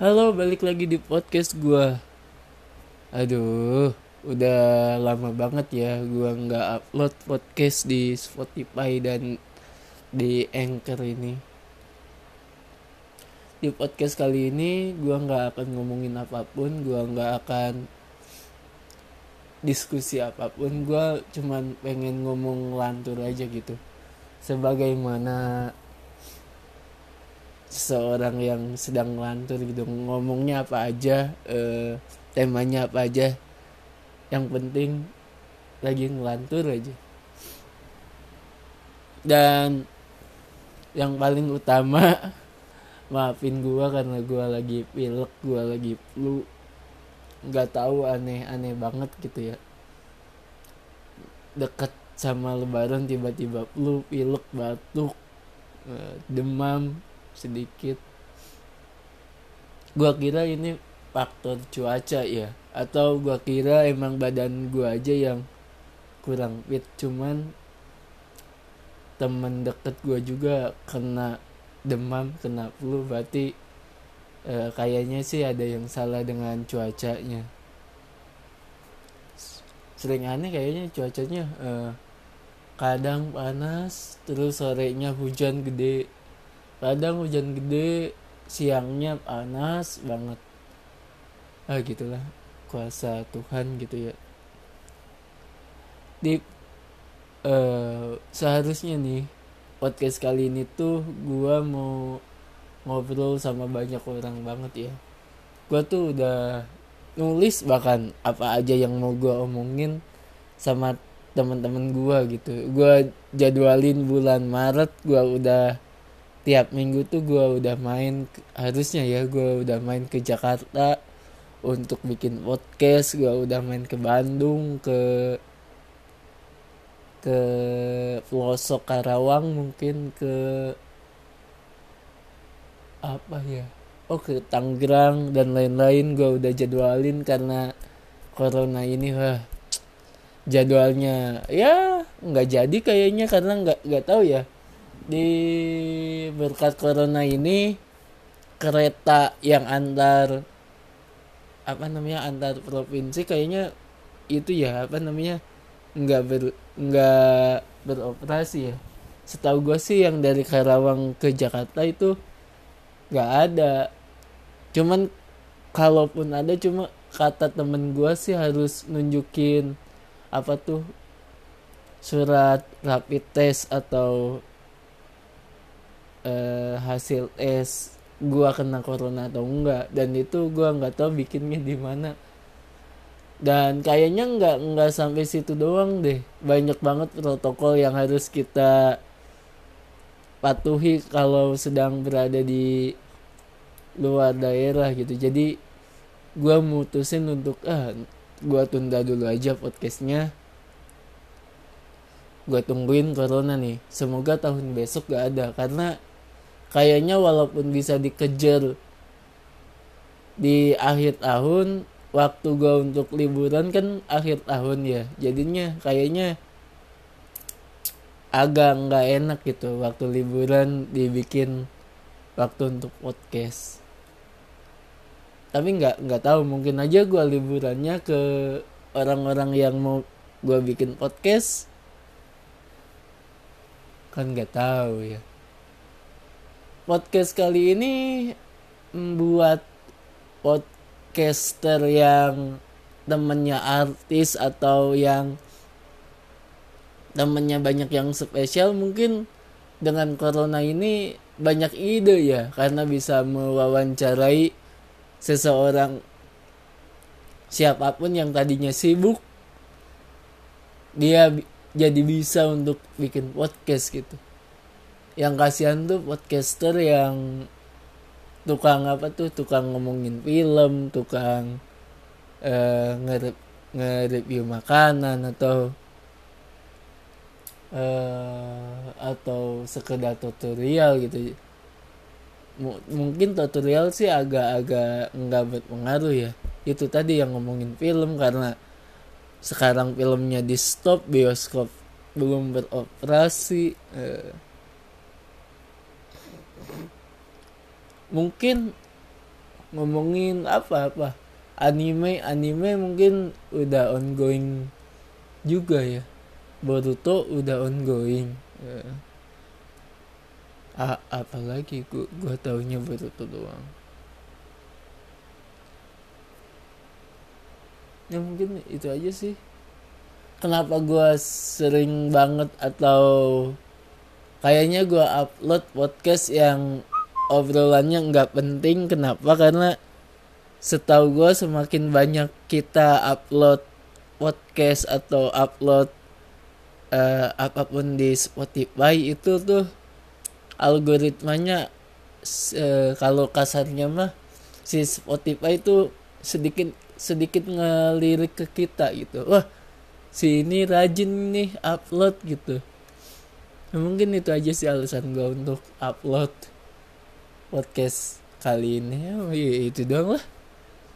Halo, balik lagi di podcast gue. Aduh, udah lama banget ya gue gak upload podcast di Spotify dan di Anchor ini. Di podcast kali ini gue gak akan ngomongin apapun, gue gak akan diskusi apapun. Gue cuman pengen ngomong lantur aja gitu. Sebagaimana seseorang yang sedang lantur gitu, ngomongnya apa aja, temanya apa aja, yang penting lagi ngelantur aja. Dan yang paling utama, maafin gua karena gua lagi pilek, gua lagi flu, nggak tahu, aneh banget gitu ya. Deket sama Lebaran tiba-tiba flu, pilek, batuk, demam sedikit. Gua kira ini faktor cuaca ya, atau gua kira emang badan gua aja yang kurang fit. Cuman teman deket gua juga kena demam, kena flu. Berarti kayaknya sih ada yang salah dengan cuacanya. Sering aneh kayaknya cuacanya, kadang panas terus sorenya hujan gede. Kadang hujan gede, siangnya panas banget. Gitulah kuasa Tuhan gitu ya. Seharusnya nih podcast kali ini tuh gua mau ngobrol sama banyak orang banget ya. Gua tuh udah nulis bahkan apa aja yang mau gua omongin sama teman-teman gua gitu. Gua jadwalin bulan Maret, gua udah tiap minggu tuh gue udah main, harusnya ya gue udah main ke Jakarta untuk bikin podcast, gue udah main ke Bandung, ke pelosok Karawang, mungkin ke ke Tangerang dan lain-lain. Gue udah jadwalin karena corona ini jadwalnya ya nggak jadi kayaknya, karena nggak tahu ya. Di berkat corona ini kereta yang antar provinsi kayaknya itu ya nggak beroperasi ya. Setahu gue sih yang dari Karawang ke Jakarta itu nggak ada. Cuman kalaupun ada, cuma kata temen gue sih harus nunjukin surat rapid test atau hasil tes gua kena corona atau enggak. Dan itu gua nggak tahu bikinnya di mana, dan kayaknya nggak sampai situ doang deh. Banyak banget protokol yang harus kita patuhi kalau sedang berada di luar daerah gitu. Jadi gua mutusin untuk gua tunda dulu aja podcastnya. Gua tungguin corona nih, semoga tahun besok nggak ada, karena kayaknya walaupun bisa dikejar di akhir tahun, waktu gue untuk liburan kan akhir tahun ya. Jadinya kayaknya agak nggak enak gitu waktu liburan dibikin waktu untuk podcast. Tapi nggak tahu, mungkin aja gue liburannya ke orang-orang yang mau gue bikin podcast, kan nggak tahu ya. Podcast kali ini buat podcaster yang temennya artis atau yang temennya banyak yang spesial. Mungkin dengan corona ini banyak ide ya, karena bisa mewawancarai seseorang siapapun yang tadinya sibuk, dia jadi bisa untuk bikin podcast gitu. Yang kasihan tuh podcaster yang tukang ngomongin film, tukang nge-review makanan, atau sekedar tutorial gitu. Mungkin tutorial sih agak-agak nggak berpengaruh ya. Itu tadi yang ngomongin film, karena sekarang filmnya di stop, bioskop belum beroperasi. Mungkin ngomongin apa-apa anime mungkin udah ongoing juga ya. Boruto udah ongoing. Apalagi gua taunya Boruto doang. Ya mungkin itu aja sih. Kenapa gue sering banget atau kayaknya gue upload podcast yang obrolannya gak penting. Kenapa? Karena setahu gue semakin banyak kita upload podcast atau upload apapun di Spotify itu tuh algoritmanya kalau kasarnya mah si Spotify tuh sedikit ngelirik ke kita gitu. Wah, si ini rajin nih upload gitu. Nah, mungkin itu aja sih alasan gue untuk upload podcast kali ini. Ya, itu doang lah.